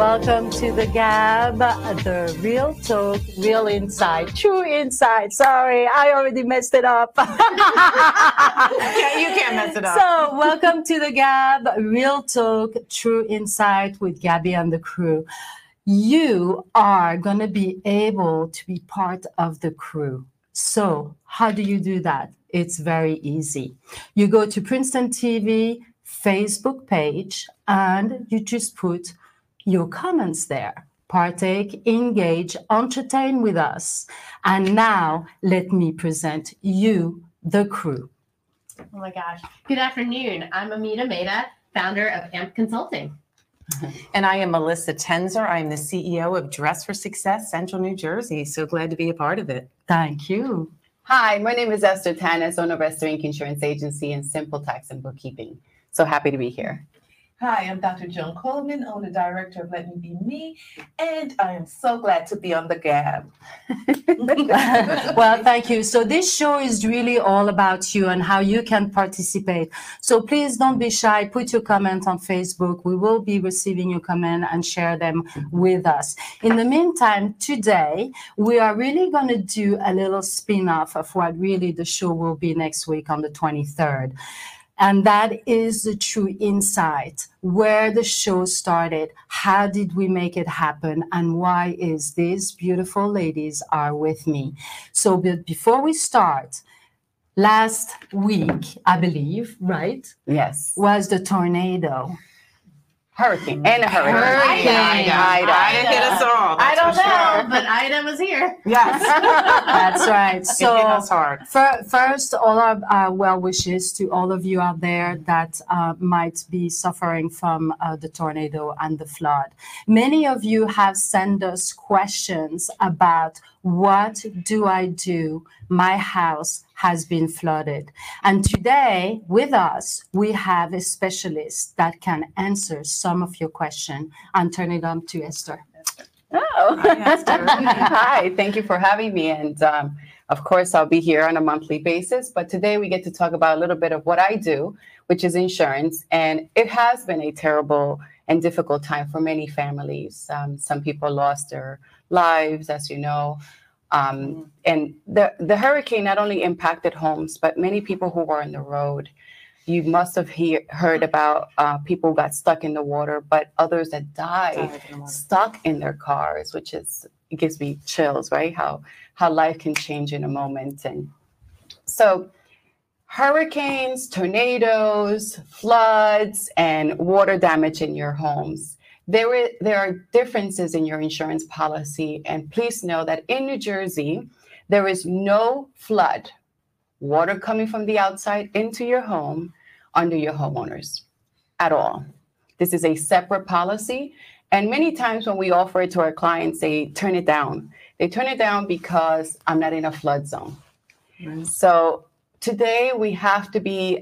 Welcome to the Gab, the real talk, real insight, true insight. Sorry, I already messed it up. Yeah, you can't mess it up. So welcome to the Gab, real talk, true insight with Gabby and the crew. You are going to be able to be part of the crew. So how do you do that? It's very easy. You go to Princeton TV Facebook page and you just put your comments there. Partake, engage, entertain with us. And now let me present you, the crew. Oh my gosh. Good afternoon. I'm Amita Mehta, founder of Amp Consulting. And I am Melissa Tenzer. I'm the CEO of Dress for Success Central New Jersey. So glad to be a part of it. Thank you. Hi, my name is Esther Tanis, owner of Esther Inc. Insurance Agency and Simple Tax and Bookkeeping. So happy to be here. Hi, I'm Dr. John Coleman, owner director of Let Me Be Me, and I am so glad to be on the Gab. Well, thank you. So this show is really all about you and how you can participate. So please don't be shy. Put your comment on Facebook. We will be receiving your comment and share them with us. In the meantime, today, we are really going to do a little spin-off of what really the show will be next week on the 23rd. And that is the true insight, where the show started, how did we make it happen, and why is these beautiful ladies are with me. So before we start, last week, I believe, right? Yes. Was the tornado. Hurricane. And a hurricane. Ida hit us all. I don't know, but Ida was here. Yes. That's right. So it hit us hard. First, all our well wishes to all of you out there that might be suffering from the tornado and the flood. Many of you have sent us questions about what do I do? My house has been flooded. And today with us, we have a specialist that can answer some of your questions and turn it on to Esther. Oh, hi, Esther. Hi, thank you for having me. And of course, I'll be here on a monthly basis. But today we get to talk about a little bit of what I do, which is insurance. And it has been a terrible and difficult time for many families. Some people lost their lives, as you know. And the hurricane not only impacted homes, but many people who were on the road. You must have heard about people who got stuck in the water, but others that died stuck in their cars, which is, it gives me chills, right? How life can change in a moment. And so hurricanes, tornadoes, floods, and water damage in your homes. There are differences in your insurance policy, and please know that in New Jersey, there is no flood, water coming from the outside into your home under your homeowners at all. This is a separate policy, and many times when we offer it to our clients, they turn it down. They turn it down because I'm not in a flood zone. Right. So today we have to be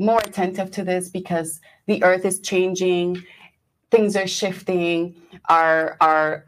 more attentive to this because the earth is changing. Things are shifting. Our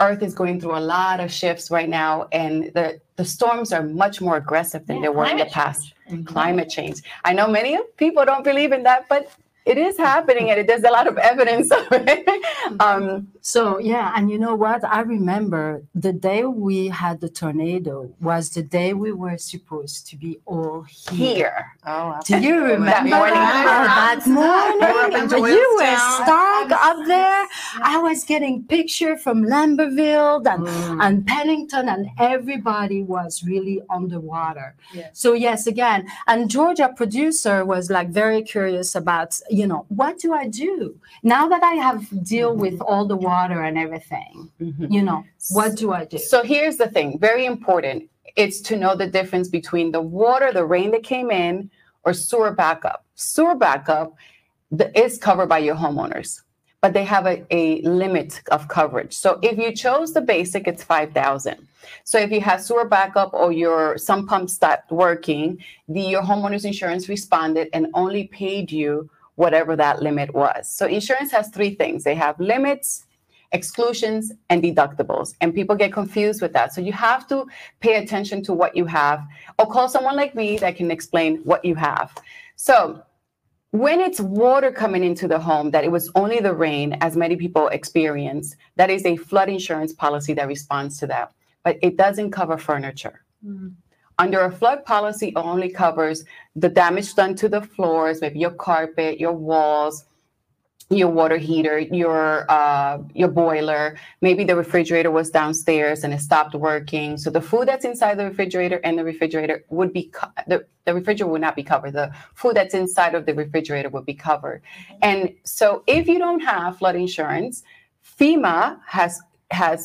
earth is going through a lot of shifts right now, and the storms are much more aggressive than they were in the past. Mm-hmm. Climate change. I know many people don't believe in that, but it is happening, and there's a lot of evidence of it. So, yeah, and you know what? I remember the day we had the tornado was the day we were supposed to be all here. Oh, do you remember that morning? That morning? You were stuck up there. I was getting pictures from Lambertville and Pennington, and everybody was really underwater. Yeah. So, yes, again, and Georgia producer was like very curious about, you know, what do I do now that I have deal with all the water and everything, you know, what do I do? So here's the thing, very important. It's to know the difference between the water, the rain that came in, or sewer backup. Sewer backup is covered by your homeowners, but they have a limit of coverage. So if you chose the basic, it's $5,000. So if you have sewer backup or your some pump stopped working, your homeowners insurance responded and only paid you whatever that limit was. So insurance has three things. They have limits, exclusions, and deductibles. And people get confused with that. So you have to pay attention to what you have or call someone like me that can explain what you have. So When it's water coming into the home, that it was only the rain, as many people experience, that is a flood insurance policy that responds to that. But it doesn't cover furniture. Mm-hmm. Under a flood policy, it only covers the damage done to the floors, maybe your carpet, your walls, your water heater, your boiler. Maybe the refrigerator was downstairs and it stopped working. So the food that's inside the refrigerator and the refrigerator would be the refrigerator would not be covered. The food that's inside of the refrigerator would be covered. And so if you don't have flood insurance, FEMA has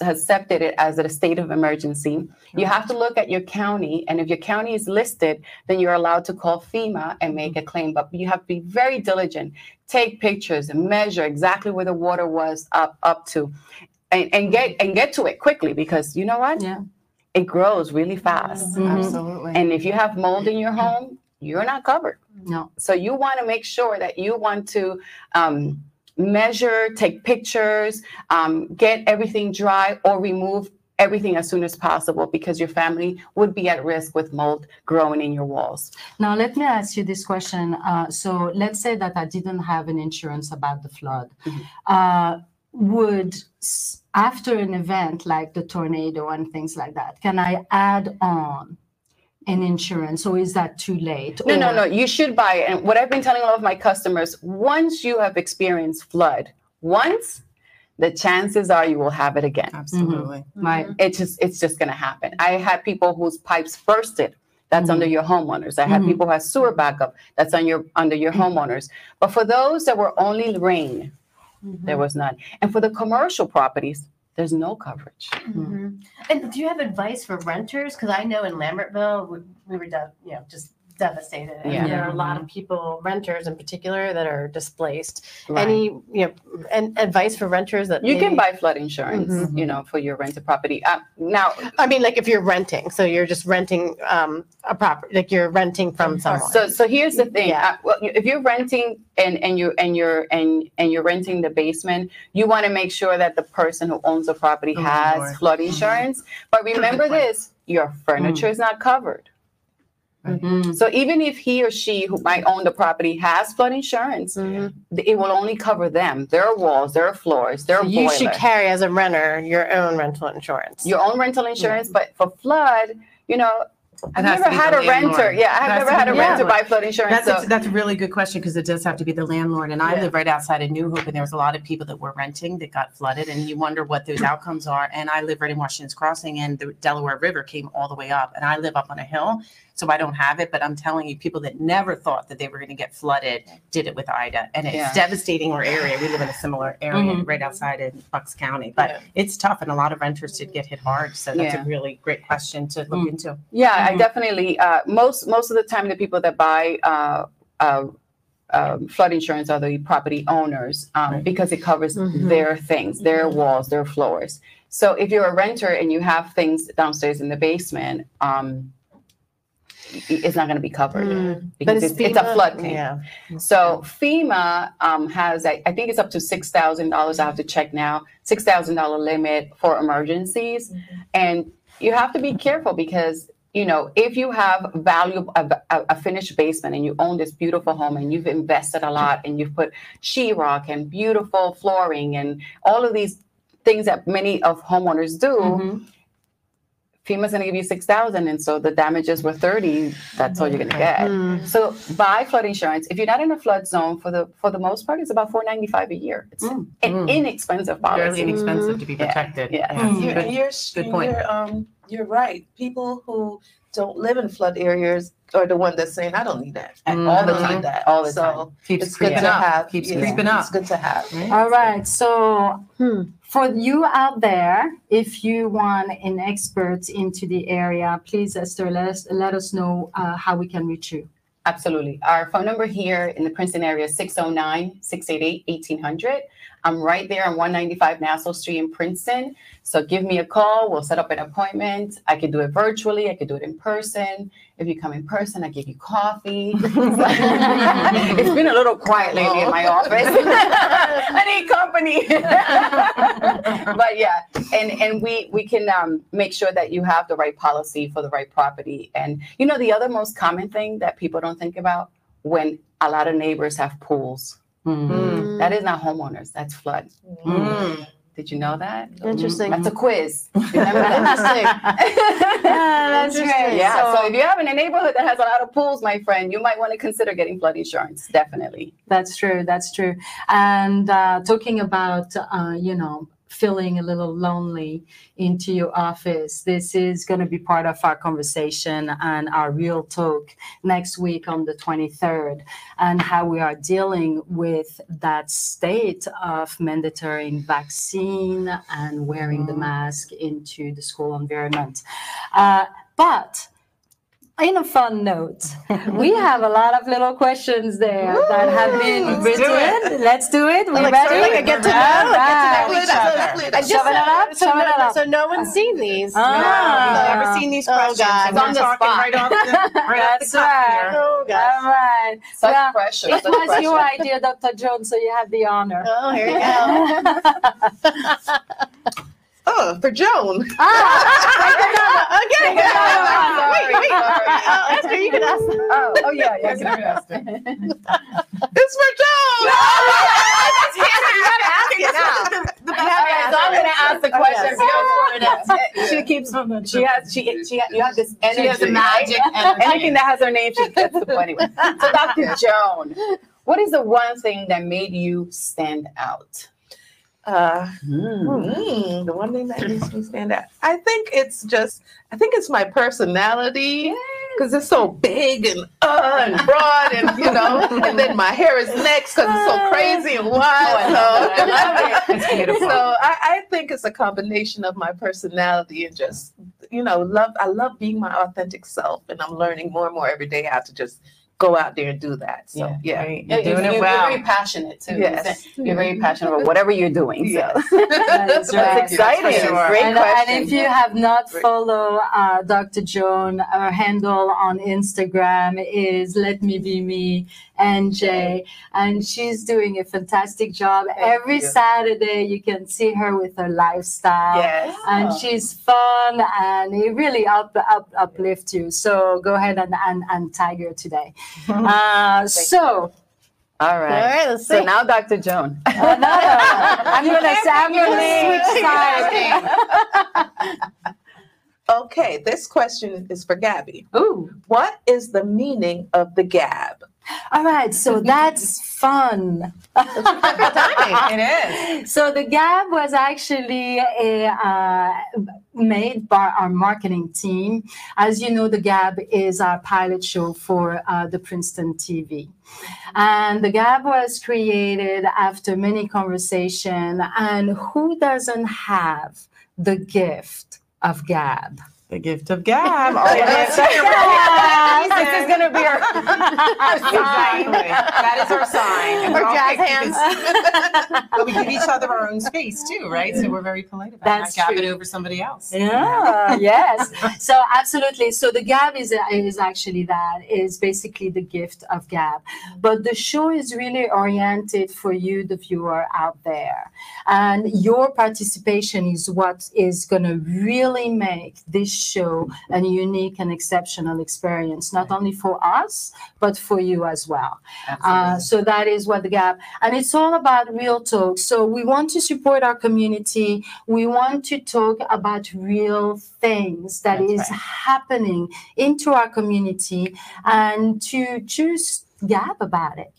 accepted it as a state of emergency. You have to look at your county, and if your county is listed, then you're allowed to call FEMA and make a claim. But you have to be very diligent, take pictures and measure exactly where the water was up to, and get to it quickly, because you know what? Yeah. It grows really fast. Mm-hmm. Absolutely. And if you have mold in your home, you're not covered. No. So you want to make sure that you want to measure, take pictures, get everything dry, or remove everything as soon as possible, because your family would be at risk with mold growing in your walls. Now, let me ask you this question. So let's say that I didn't have an insurance about the flood. Mm-hmm. Would, after an event like the tornado and things like that, can I add on an insurance, or is that too late? No, you should buy it. And what I've been telling all of my customers, once you have experienced flood once, the chances are you will have it again. Absolutely. Mm-hmm. Right. Mm-hmm. It's just going to happen. I had people whose pipes bursted. That's mm-hmm. under your homeowners. I had mm-hmm. people who had sewer backup. That's under your mm-hmm. homeowners. But for those that were only rain, mm-hmm. there was none. And for the commercial properties, there's no coverage. Mm-hmm. And do you have advice for renters? Because I know in Lambertville, we were just devastated. And yeah. there are a lot of people, renters in particular, that are displaced. Right. Any advice for renters that you can buy flood insurance, mm-hmm. For your rented property. Now, I mean, like if you're renting, so you're just renting a property, like you're renting from someone. So here's the thing: yeah. If you're renting and you're renting the basement, you want to make sure that the person who owns the property has flood insurance. Mm-hmm. But remember this: your furniture mm-hmm. is not covered. Mm-hmm. So even if he or she who might own the property has flood insurance, mm-hmm. it will only cover them, their walls, their floors, their boiler. You should carry as a renter your own rental insurance. Your own rental insurance, yeah. But for flood, I've never had a renter. Yeah, I've never had a renter buy flood insurance. That's a really good question, because it does have to be the landlord. And I live right outside of New Hope, and there was a lot of people that were renting that got flooded, and you wonder what those outcomes are. And I live right in Washington's Crossing, and the Delaware River came all the way up, and I live up on a hill, so I don't have it. But I'm telling you, people that never thought that they were going to get flooded did it with Ida, and it's devastating our area. We live in a similar area mm-hmm. right outside of Bucks County, but it's tough, and a lot of renters did get hit hard. So that's a really great question to look into. Yeah. I definitely, most of the time, the people that buy flood insurance are the property owners, because it covers mm-hmm. their things, their walls, their floors. So if you're a renter and you have things downstairs in the basement, it's not going to be covered because it's a flood thing. Yeah. So FEMA has, I think it's up to $6,000. I have to check now, $6,000 limit for emergencies. Mm-hmm. And you have to be careful because, if you have a finished basement and you own this beautiful home and you've invested a lot and you've put sheetrock and beautiful flooring and all of these things that many of homeowners do, mm-hmm. FEMA's going to give you $6,000, and so the damages were $30,000. That's all you're going to get. Mm-hmm. So buy flood insurance. If you're not in a flood zone, for the most part, it's about $495 a year. It's an inexpensive policy. Fairly inexpensive to be protected. Yeah, yeah. Mm-hmm. Good point. You're right. People who don't live in flood areas are the ones that's saying, "I don't need that." Mm-hmm. All the time. That all the time. So it's good to have. Keeps creeping up. It's good to have. All right. So. For you out there, if you want an expert into the area, please, Esther, let us know how we can reach you. Absolutely. Our phone number here in the Princeton area is 609-688-1800. I'm right there on 195 Nassau Street in Princeton. So give me a call. We'll set up an appointment. I can do it virtually. I can do it in person. If you come in person, I give you coffee. It's been a little quiet lately in my office. I need company. But yeah, and we can make sure that you have the right policy for the right property. And the other most common thing that people don't think about when a lot of neighbors have pools. Mm. That is not homeowners, that's flood. Mm. Did you know that? Interesting. That's a quiz. Remember that? Interesting. Yeah, that's great. Yeah, so if you have in a neighborhood that has a lot of pools, my friend, you might want to consider getting flood insurance, definitely. That's true, that's true. And talking about, you know, feeling a little lonely into your office. This is going to be part of our conversation and our real talk next week on the 23rd, and how we are dealing with that state of mandatory vaccine and wearing the mask into the school environment. But in a fun note, we have a lot of little questions there that have been written. Let's do it. We're ready. Like get to know. So no one's seen these. I've never seen these questions. Oh, God. It's on the spot. Right off the, that's right. Oh, God. All right. Such pressure. It was your idea, Dr. Jones, so you have the honor. Oh, here you go. Oh, for Joan. Ah, okay. Wait. Oh, Esther, you can ask. Oh, yeah, yes, you can ask. It's for Joan. No, you got to ask it now. I'm going to ask the question. She keeps. You have this energy. She has the magic energy. Anything that has her name, she gets the point anyway. So, Dr. Joan, what is the one thing that made you stand out? The one thing that makes me stand out, I think it's my personality, because it's so big and broad, and you know, and then my hair is next because it's so crazy and wild. I think it's a combination of my personality and just, you know, I love being my authentic self, and I'm learning more and more every day how to just go out there and do that. So yeah. Right. You're doing it well. You're very passionate too. Yes. You're very passionate about whatever you're doing. So. Yes. That's exciting. Sure. Great question. And if you have not followed Dr. Joan, her handle on Instagram is Let Me Be Me NJ, and she's doing a fantastic job. Every Saturday you can see her with her lifestyle. Yes. And she's fun, and it really uplifts you. So go ahead and tag her today. All right. Let's see. So now, Dr. Joan. I'm going to switch sides. Okay, this question is for Gabby. Ooh. What is the meaning of the gab? All right, so that's fun. It is. So the gab was actually made by our marketing team. As you know, the gab is our pilot show for the Princeton TV. And the gab was created after many conversations. And who doesn't have the gift of gab? The gift of gab. This is going to be our sign. That is our sign. We're jazz hands. But we give each other our own space too, right? So we're very polite about not gabbing over somebody else. Yeah. Yes. So absolutely. So the gab is actually basically the gift of gab. But the show is really oriented for you, the viewer out there, and your participation is what is going to really make this show a unique and exceptional experience, not only for us but for you as well. So that is what the gab, and it's all about real talk. So we want to support our community. We want to talk about real things that happening into our community, and to choose gab about it.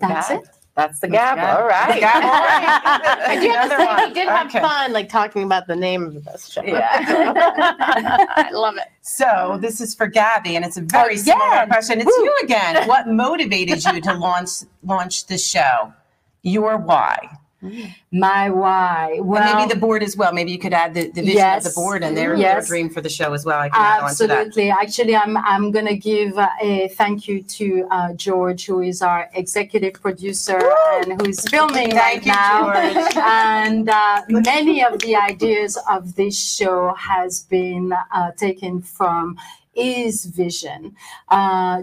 That's it. That's the gab. All right. I do have to say, we did have fun, like, talking about the name of this show. Yeah. I love it. So this is for Gabby, and it's a very similar question. It's you again. What motivated you to launch the show? Your why. My why. Well, and maybe the board as well. Maybe you could add the vision of the board and their dream for the show as well. I can add on to that. Absolutely. Actually, I'm going to give a thank you to George, who is our executive producer and who is filming right now. George. And many of the ideas of this show has been taken from is vision.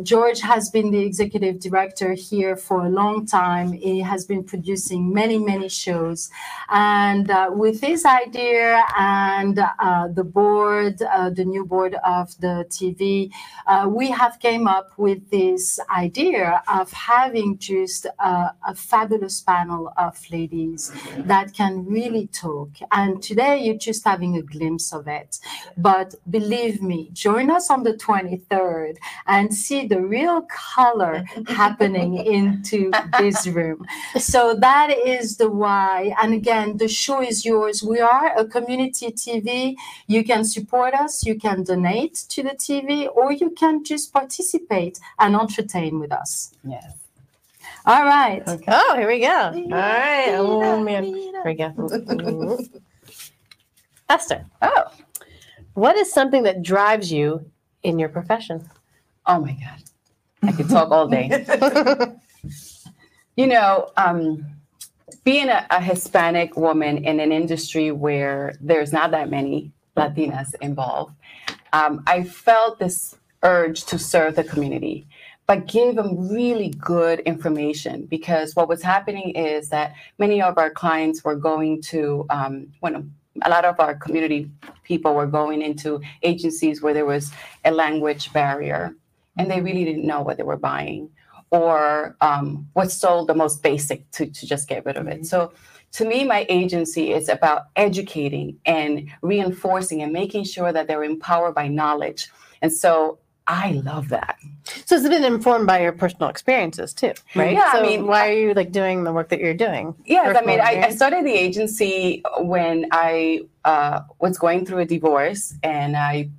George has been the executive director here for a long time. He has been producing many, many shows. And with his idea and the board, the new board of the TV, we have came up with this idea of having just a fabulous panel of ladies that can really talk. And today you're just having a glimpse of it. But believe me, join us on the 23rd and see the real color happening into this room. So that is the why. And again, the show is yours. We are a community TV. You can support us. You can donate to the TV, or you can just participate and entertain with us. Yes. All right. Okay. Oh, here we go. All right. Oh, man. Here we go. Esther. Oh. What is something that drives you in your profession? Oh, my God. I could talk all day. You know, being a Hispanic woman in an industry where there's not that many Latinas involved, I felt this urge to serve the community, but gave them really good information, because what was happening is that many of our clients were going to, a lot of our community people were going into agencies where there was a language barrier and they really didn't know what they were buying, or what sold the most basic to just get rid of it. Mm-hmm. So to me, my agency is about educating and reinforcing and making sure that they're empowered by knowledge. And so I love that. So it's been informed by your personal experiences too, right? Yeah, so I mean, why are you like doing the work that you're doing? Yes, I mean, I started the agency when I was going through a divorce, and I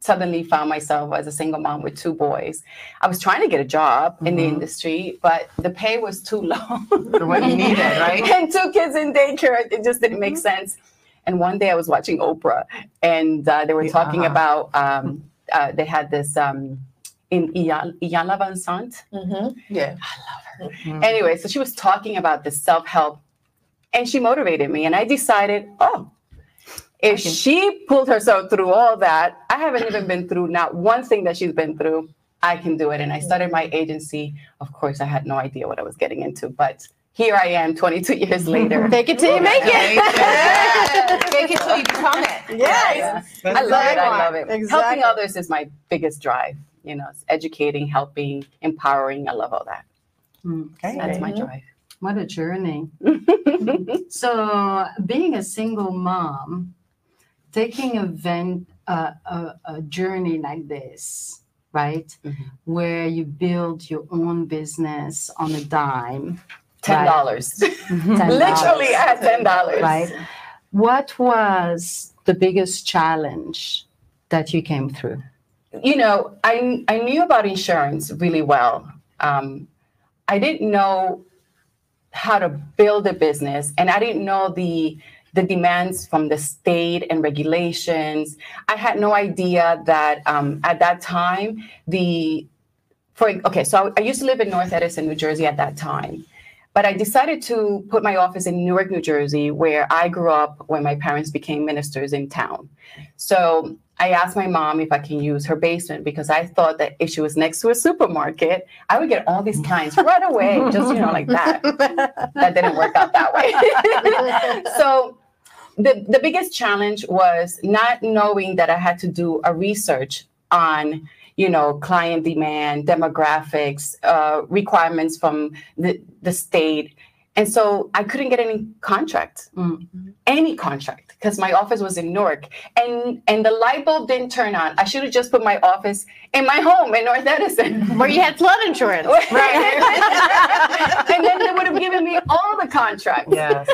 suddenly found myself as a single mom with two boys. I was trying to get a job in the industry, but the pay was too low for what you needed, right? And two kids in daycare, it just didn't make sense. And one day I was watching Oprah, and they were talking about... they had this in Iyala Van Sant. Mm-hmm. Yeah. I love her. Mm-hmm. Anyway, so she was talking about this self-help, and she motivated me. And I decided, if she pulled herself through all that, I haven't even been through not one thing that she's been through. I can do it. And I started my agency. Of course, I had no idea what I was getting into, but here I am 22 years later. Take it till you make it. Yeah. Take it till you become it. Yes. Yeah. I love it. Exactly. Helping others is my biggest drive. You know, it's educating, helping, empowering. I love all that. Okay. So that's my drive. What a journey. So being a single mom, taking a journey like this, right? Mm-hmm. Where you build your own business on a dime. $10. Right. Literally, I had $10. Right. What was the biggest challenge that you came through? You know, I knew about insurance really well. I didn't know how to build a business, and I didn't know the demands from the state and regulations. I had no idea that at that time I used to live in North Edison, New Jersey at that time. But I decided to put my office in Newark, New Jersey, where I grew up when my parents became ministers in town. So I asked my mom if I can use her basement, because I thought that if she was next to a supermarket, I would get all these clients right away, just, you know, like that. That didn't work out that way. So the biggest challenge was not knowing that I had to do a research on, you know, client demand, demographics, requirements from the state. And so I couldn't get any contract, because my office was in Newark. And the light bulb didn't turn on. I should have just put my office in my home in North Edison. Where you had flood insurance. Right. And then they would have given me all the contracts. Yes.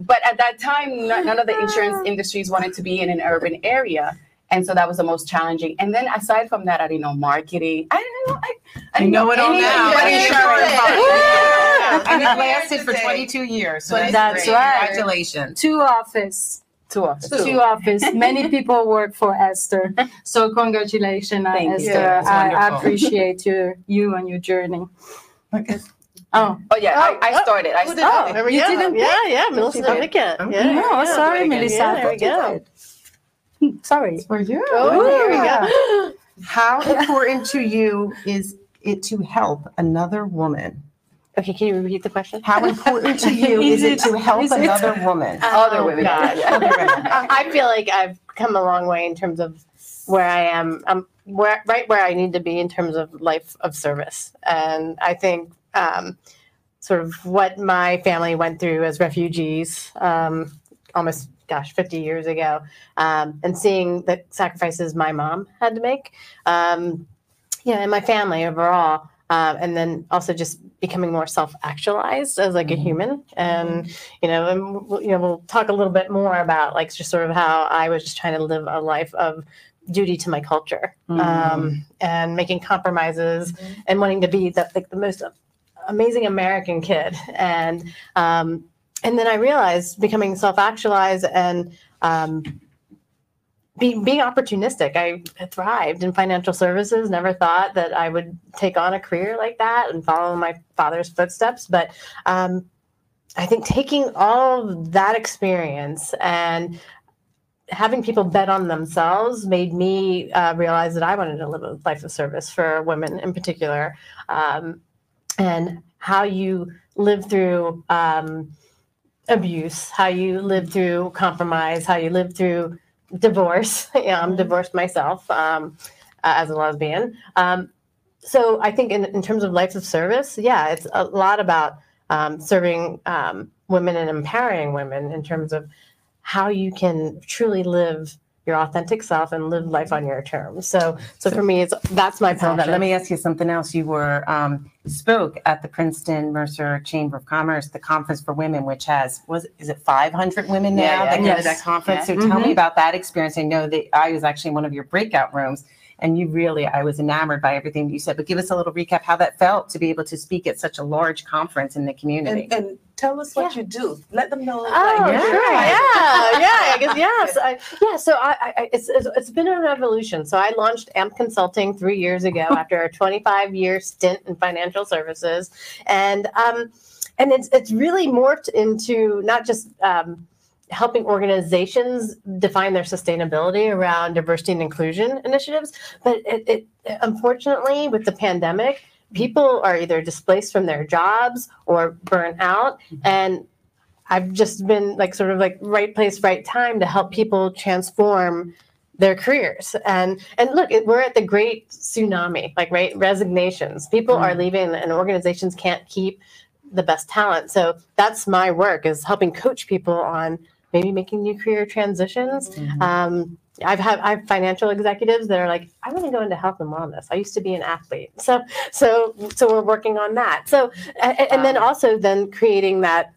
But at that time, none of the insurance industries wanted to be in an urban area. And so that was the most challenging. And then aside from that, I didn't know marketing. I didn't know it all now. Yeah. And it lasted for 22 years. So that's great. Right. Congratulations. Two office. Many people work for Esther. So congratulations, Esther. I appreciate you and your journey. Okay. I started. Oh, you didn't pick? Yeah. Melissa didn't pick it. No, sorry, Melissa. There we go. Sorry. For you. Oh, here we go. How important to you is it to help another woman? Okay, can you repeat the question? How important to you is it to help another woman? Other women. I feel like I've come a long way in terms of where I am. I'm right where I need to be in terms of life of service. And I think sort of what my family went through as refugees almost, 50 years ago, and seeing the sacrifices my mom had to make, and my family overall, and then also just becoming more self-actualized as like a human. And, we'll talk a little bit more about like just sort of how I was just trying to live a life of duty to my culture, and making compromises and wanting to be the most amazing American kid. And then I realized becoming self-actualized and being opportunistic. I thrived in financial services, never thought that I would take on a career like that and follow my father's footsteps. But I think taking all of that experience and having people bet on themselves made me realize that I wanted to live a life of service for women in particular. And how you live through abuse, how you live through compromise, how you live through divorce. I'm divorced myself as a lesbian. So I think in terms of life of service, it's a lot about serving women and empowering women in terms of how you can truly live your authentic self and live life on your terms. So for me, that's my passion. Let me ask you something else. You were spoke at the Princeton Mercer Chamber of Commerce, the Conference for Women, which has is it 500 women now that go to that conference? So tell me about that experience. I know that I was actually in one of your breakout rooms, and I was enamored by everything you said. But give us a little recap how that felt to be able to speak at such a large conference in the community. And tell us what you do. Let them know. So it's been an evolution. So I launched Amp Consulting 3 years ago after a 25-year stint in financial services, and it's really morphed into not just helping organizations define their sustainability around diversity and inclusion initiatives. But it unfortunately, with the pandemic, people are either displaced from their jobs or burnt out. And I've just been sort of right place, right time to help people transform their careers. And look, we're at the great tsunami, resignations. People are leaving and organizations can't keep the best talent. So that's my work, is helping coach people on maybe making new career transitions. I have financial executives that are like, I want to go into health and wellness. I used to be an athlete, so we're working on that. So and then also then creating that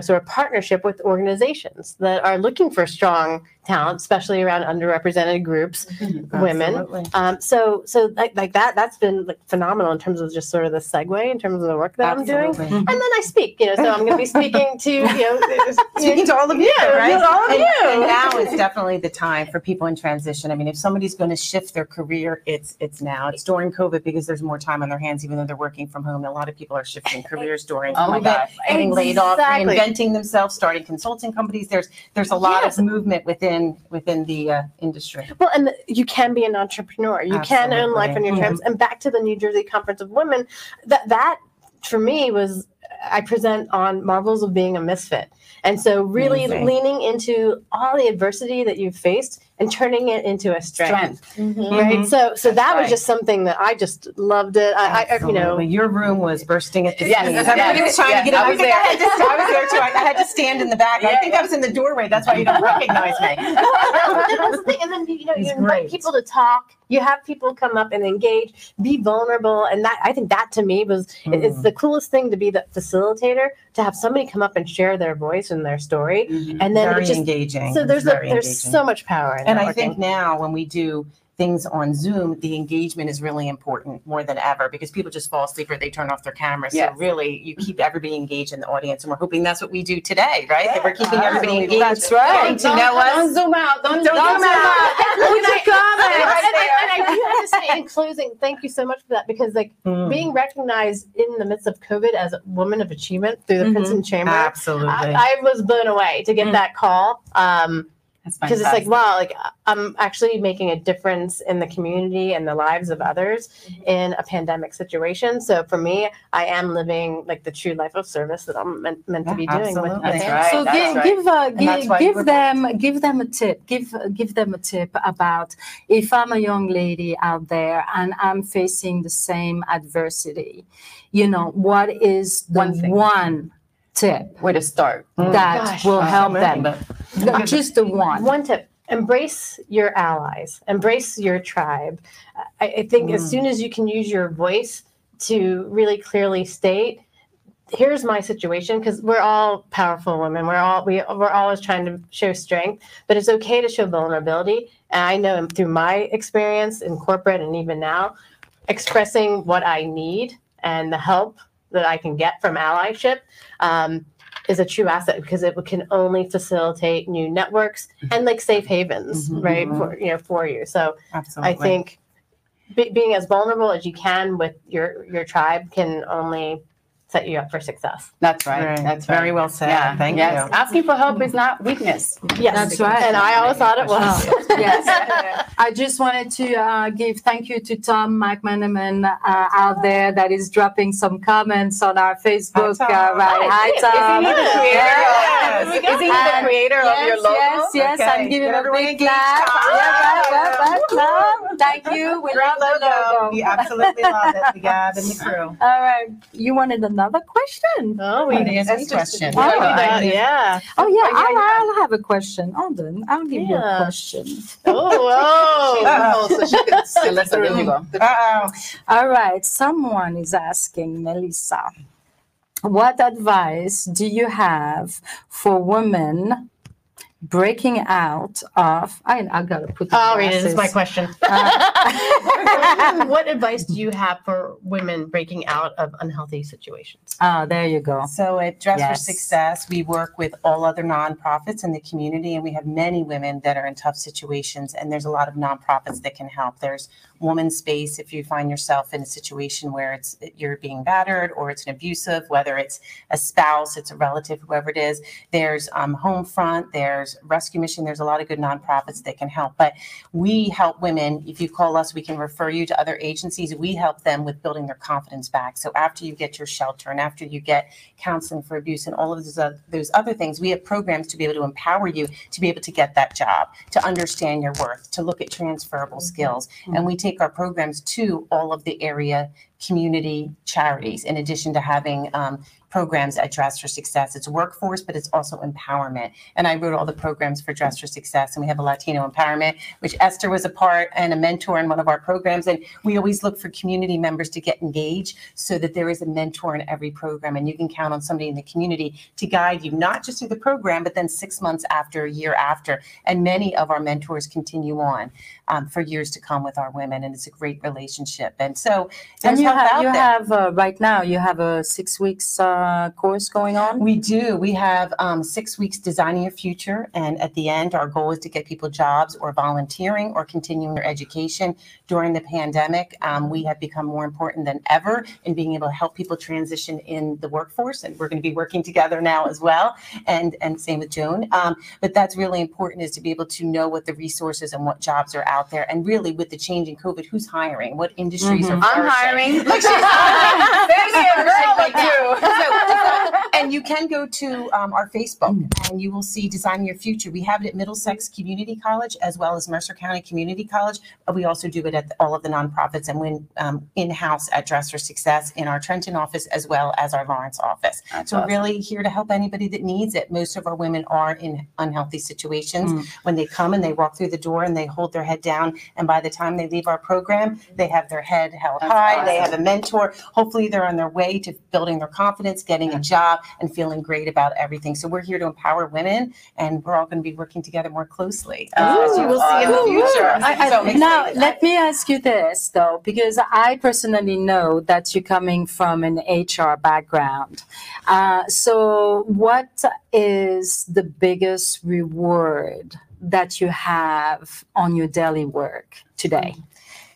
sort of partnership with organizations that are looking for strong talent, especially around underrepresented groups, women. That's been phenomenal in terms of just sort of the segue in terms of the work that I'm doing. And then I speak, so I'm going to be speaking to, to all of you, right? All of you. And now is definitely the time for people in transition. I mean, if somebody's going to shift their career, it's now. It's during COVID because there's more time on their hands, even though they're working from home. A lot of people are shifting careers during getting laid off, reinventing themselves, starting consulting companies. There's a lot of movement within the industry. Well, and you can be an entrepreneur. You can own life on your terms. And back to the New Jersey Conference of Women, that for me was, I present on marvels of being a misfit. And so really leaning into all the adversity that you've faced and turning it into a strength. Right? So that was just something that I just loved it. Your room was bursting at the seams. Everybody was trying to get in. I was there too. I had to stand in the back. I was in the doorway. That's why you don't recognize me. And then you invite people to talk. You have people come up and engage, be vulnerable. And that, I think that to me was, it's the coolest thing to be the facilitator, to have somebody come up and share their voice and their story. And then it's just engaging. So there's so much power in that. And I think now when we do things on Zoom, the engagement is really important more than ever because people just fall asleep or they turn off their cameras. So really, you keep everybody engaged in the audience, and we're hoping that's what we do today, right? That we're keeping everybody engaged. That's right. Don't zoom out. Don't zoom out. Look at your comments. And I do have to say, in closing, thank you so much for that, because being recognized in the midst of COVID as a woman of achievement through the Princeton Chamber, I was blown away to get that call. That's fantastic. Because it's like, wow, like I'm actually making a difference in the community and the lives of others in a pandemic situation. So for me, I am living like the true life of service that I'm meant to be doing. Give them a tip about if I'm a young lady out there and I'm facing the same adversity, you know, what is the one tip where to start that will help them? Just the one. One tip. Embrace your allies. Embrace your tribe. I think as soon as you can use your voice to really clearly state, here's my situation, because we're all powerful women. We're always trying to show strength, but it's okay to show vulnerability. And I know through my experience in corporate and even now, expressing what I need and the help that I can get from allyship is a true asset, because it can only facilitate new networks and like safe havens, right? For you. So absolutely. I think being as vulnerable as you can with your tribe can only set you up for success. That's right. That's very well said. Yeah. Thank you. Asking for help is not weakness. Yes, that's right. And I always thought it was. Yes. I just wanted to give thank you to Tom McManaman out there that is dropping some comments on our Facebook. Hi, Tom. Is he the creator of your logo? Yes. Okay. I'm giving a big clap. Thank you. We love the logo. We absolutely love it. We got in the crew. All right. You wanted another question? Oh, we need a question. I'll have a question. I'll give you a question. All right. Someone is asking Melissa, what advice do you have for women breaking out of... I got to put the glasses. This is my question. What advice do you have for women breaking out of unhealthy situations? There you go. So at Dress for Success, we work with all other nonprofits in the community, and we have many women that are in tough situations, and there's a lot of nonprofits that can help. There's Women's Space if you find yourself in a situation where you're being battered or it's an abusive, whether it's a spouse, it's a relative, whoever it is. There's Homefront, there's Rescue Mission. There's a lot of good nonprofits that can help. But we help women. If you call us, we can refer you to other agencies. We help them with building their confidence back. So after you get your shelter and after you get counseling for abuse and all of those other things, we have programs to be able to empower you to be able to get that job, to understand your worth, to look at transferable skills. And we take our programs to all of the area community charities, in addition to having programs at Dress for Success. It's workforce, but it's also empowerment. And I wrote all the programs for Dress for Success, and we have a Latino empowerment, which Esther was a part and a mentor in one of our programs. And we always look for community members to get engaged so that there is a mentor in every program. And you can count on somebody in the community to guide you, not just through the program, but then 6 months after, a year after. And many of our mentors continue on for years to come with our women. And it's a great relationship. And so there's help out there. You have, right now, you have a 6 weeks course going on? We do. We have 6 weeks designing your future, and at the end our goal is to get people jobs or volunteering or continuing their education. During the pandemic, we have become more important than ever in being able to help people transition in the workforce, and we're going to be working together now as well, and same with Joan. But that's really important, is to be able to know what the resources and what jobs are out there, and really with the change in COVID, who's hiring, what industries are I'm hiring. Look, she's hiring. There's a girl like you. And you can go to our Facebook, and you will see Design Your Future. We have it at Middlesex Community College as well as Mercer County Community College. We also do it at all of the nonprofits, and we're in-house at Dress for Success in our Trenton office as well as our Lawrence office. That's awesome. We're really here to help anybody that needs it. Most of our women are in unhealthy situations. When they come and they walk through the door and they hold their head down, and by the time they leave our program, they have their head held high. Awesome. They have a mentor. Hopefully they're on their way to building their confidence, getting a job, and feeling great about everything. So we're here to empower women, and we're all going to be working together more closely, as you will see in the future. Let me ask you this, though, because I personally know that you're coming from an HR background. So what is the biggest reward that you have on your daily work today?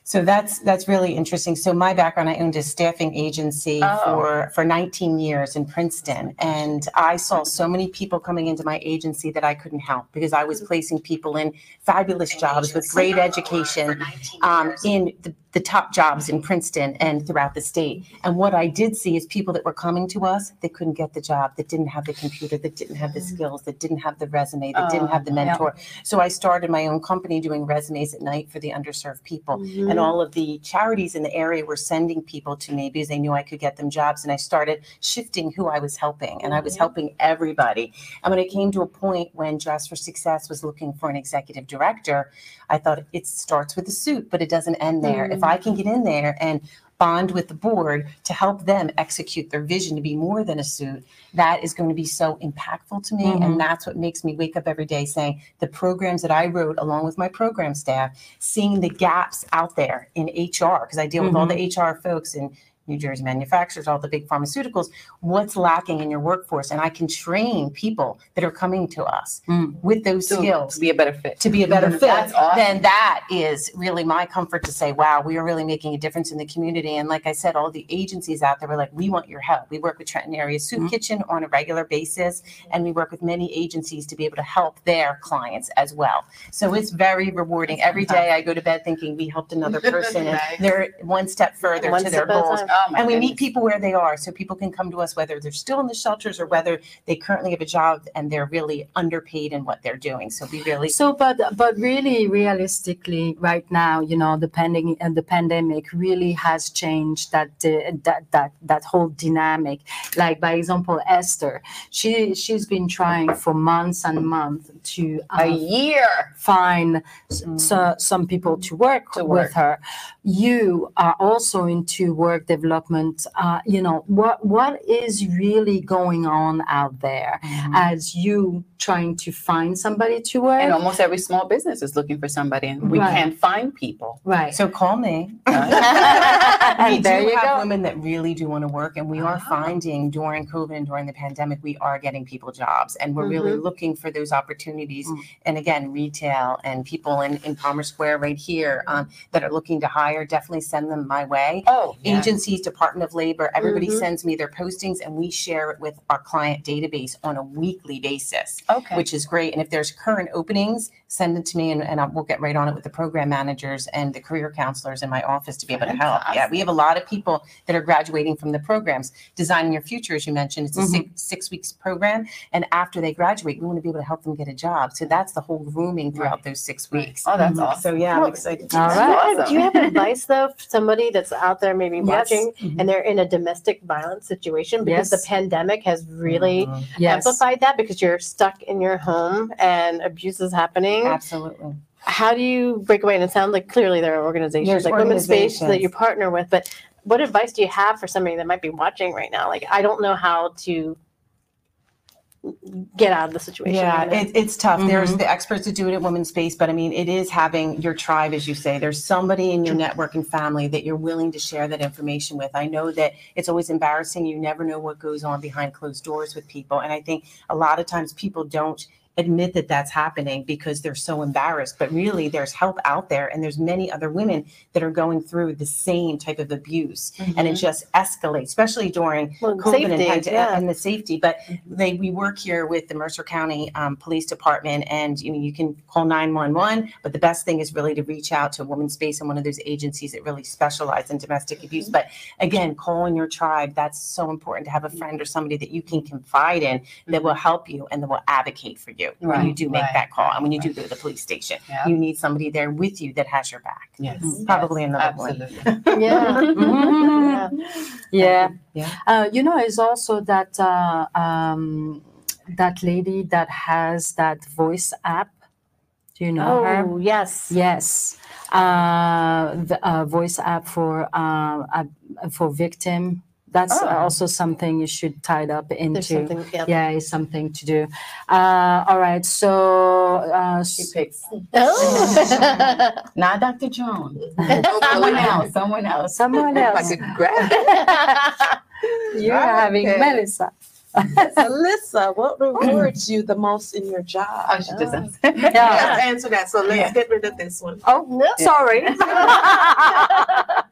So that's really interesting. So my background, I owned a staffing agency for 19 years in Princeton. And I saw so many people coming into my agency that I couldn't help, because I was placing people in fabulous jobs with great education in the top jobs in Princeton and throughout the state. And what I did see is people that were coming to us, they couldn't get the job, that didn't have the computer, that didn't have the skills, that didn't have the resume, that didn't have the mentor. Yeah. So I started my own company doing resumes at night for the underserved people. Mm-hmm. And all of the charities in the area were sending people to me because they knew I could get them jobs. And I started shifting who I was helping, and I was helping everybody. And when it came to a point when Dress for Success was looking for an executive director, I thought it starts with a suit, but it doesn't end there. If I can get in there and bond with the board to help them execute their vision to be more than a suit, that is going to be so impactful to me. Mm-hmm. And that's what makes me wake up every day saying the programs that I wrote along with my program staff, seeing the gaps out there in HR, because I deal with all the HR folks in New Jersey manufacturers, all the big pharmaceuticals, what's lacking in your workforce. And I can train people that are coming to us with those skills. To be a better fit. To be a better fit. Awesome. Then that is really my comfort to say, wow, we are really making a difference in the community. And like I said, all the agencies out there were like, we want your help. We work with Trenton Area Soup Kitchen on a regular basis. And we work with many agencies to be able to help their clients as well. So it's very rewarding. Every day I go to bed thinking we helped another person. Nice. And they're one step further to their goals. And we meet people where they are, so people can come to us whether they're still in the shelters or whether they currently have a job and they're really underpaid in what they're doing. So we really but really realistically right now, you know, the pandemic really has changed that whole dynamic. Like, by example, Esther, she's been trying for months and months to a year find some people to work with her. You are also into work development. You know, what is really going on out there as you trying to find somebody to work? And almost every small business is looking for somebody, and we can't find people. Right. So call me. And we do have women that really do want to work, and we are finding during COVID and during the pandemic, we are getting people jobs, and we're really looking for those opportunities. And again, retail and people in Palmer Square right here that are looking to hire, definitely send them my way. Oh, yeah. Agencies, Department of Labor, everybody sends me their postings, and we share it with our client database on a weekly basis, which is great. And if there's current openings, send it to me, and we'll get right on it with the program managers and the career counselors in my office to be able to help. Awesome. Yeah, we have a lot of people that are graduating from the programs. Designing Your Future, as you mentioned, it's a six weeks program, and after they graduate, we want to be able to help them get a job. So that's the whole grooming throughout those 6 weeks. Oh, that's awesome. So yeah, I'm excited. All right. Awesome. Do you have advice, though, for somebody that's out there maybe watching, and they're in a domestic violence situation, because the pandemic has really amplified that, because you're stuck in your home and abuse is happening. Absolutely. How do you break away? And it sounds like clearly there are organizations Women's Space that you partner with, but what advice do you have for somebody that might be watching right now? Like, I don't know how to get out of the situation. Yeah, it's tough. There's the experts that do it at Women's Space, but I mean, it is having your tribe, as you say. There's somebody in your network and family that you're willing to share that information with. I know that it's always embarrassing. You never know what goes on behind closed doors with people. And I think a lot of times people don't admit that that's happening because they're so embarrassed, but really there's help out there, and there's many other women that are going through the same type of abuse, and it just escalates, especially during COVID and the safety. But we work here with the Mercer County Police Department, and you know, you can call 911, but the best thing is really to reach out to Women's Space and one of those agencies that really specialize in domestic abuse. But again, calling your tribe, that's so important, to have a friend or somebody that you can confide in that will help you and that will advocate for you. When you do make that call, and when you do go to the police station, you need somebody there with you that has your back. Yes, probably another one. You know, it's also that that lady that has that voice app. Do you know her? Oh, yes. The voice app for victim. That's also something you should tie up into. It's something to do. All right, so she picks. Not Dr. Joan. Someone else. I could grab. You're having Melissa. Alyssa, what rewards you the most in your job? Oh, she doesn't. Yeah. Let's answer that. So let's get rid of this one. Oh, no, sorry.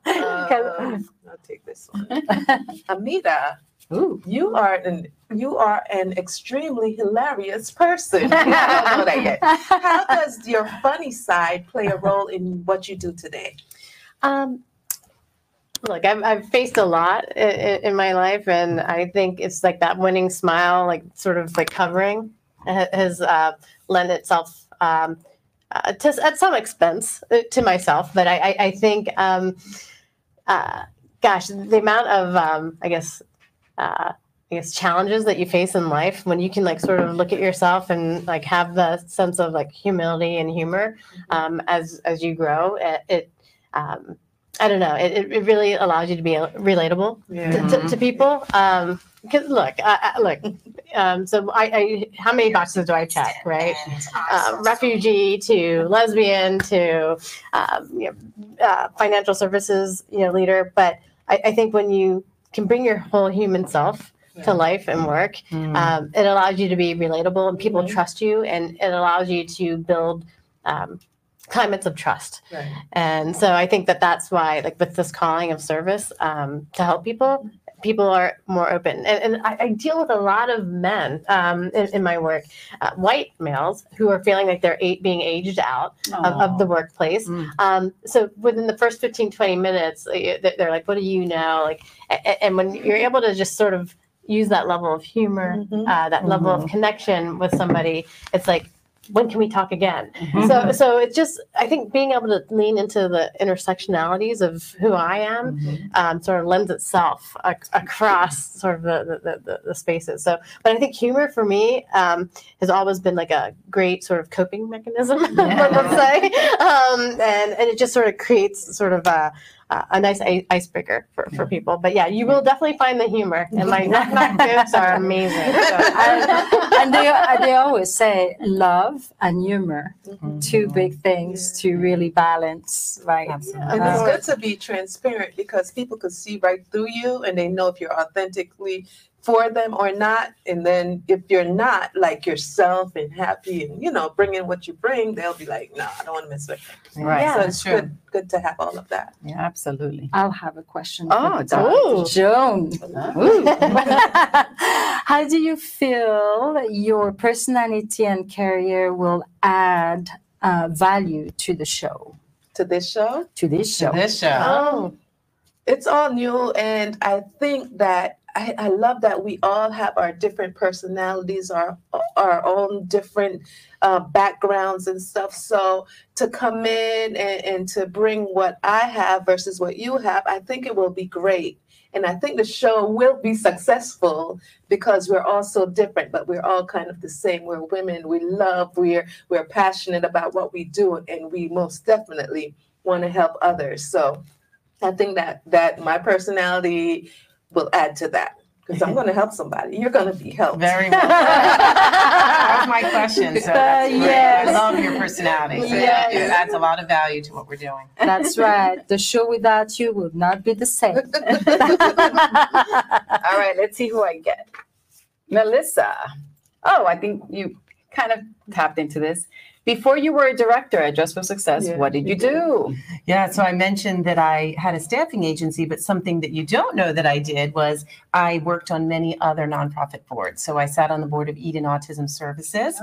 I'll take this one. Amita, you are an extremely hilarious person. I don't know that yet. How does your funny side play a role in what you do today? Look, I've faced a lot in my life, and I think it's like that winning smile, like sort of like covering, has lent itself to at some expense to myself. But I think, gosh, the amount of I guess challenges that you face in life, when you can like sort of look at yourself and like have the sense of like humility and humor as you grow, I don't know. It really allows you to be relatable to people. Because look, so I how many boxes do I check, right? Refugee to lesbian to financial services, leader. But I think when you can bring your whole human self to life and work, it allows you to be relatable, and people trust you, and it allows you to build climates of trust. Right. And so I think that that's why, like with this calling of service to help people, people are more open. And I deal with a lot of men in my work, white males who are feeling like they're being aged out of the workplace. So within the first 15, 20 minutes, they're like, what do you know? Like, and when you're able to just sort of use that level of humor, that level of connection with somebody, it's like, when can we talk again? So it's just, I think being able to lean into the intersectionalities of who I am sort of lends itself across sort of the spaces. So, but I think humor for me has always been like a great sort of coping mechanism, let's say. And it just sort of creates sort of a nice icebreaker for people. But yeah, you will definitely find the humor, and my knock-knock jokes are amazing. So. And they always say love and humor, two big things to really balance, right? Absolutely. And it's good to be transparent, because people can see right through you, and they know if you're authentically for them or not. And then if you're not like yourself and happy and, bringing what you bring, they'll be like, no, I don't want to mess with it. Right. Yeah, so it's good to have all of that. Yeah, absolutely. I'll have a question. Oh, Dr. Joan. How do you feel your personality and career will add value to the show? To this show? To this show. To this show. Oh. It's all new, and I think that I love that we all have our different personalities, our own different backgrounds and stuff. So to come in and to bring what I have versus what you have, I think it will be great. And I think the show will be successful because we're all so different, but we're all kind of the same. We're women. We love. We're passionate about what we do, and we most definitely want to help others. So I think that my personality will add to that, because I'm going to help somebody. You're going to be helped. Very well. That was my question. So that's I love your personality. So it adds a lot of value to what we're doing. That's right. The show without you would not be the same. All right. Let's see who I get. Melissa. Oh, I think you kind of tapped into this. Before you were a director at Dress for Success, what did you do? Yeah, so I mentioned that I had a staffing agency, but something that you don't know that I did was I worked on many other nonprofit boards. So I sat on the board of Eden Autism Services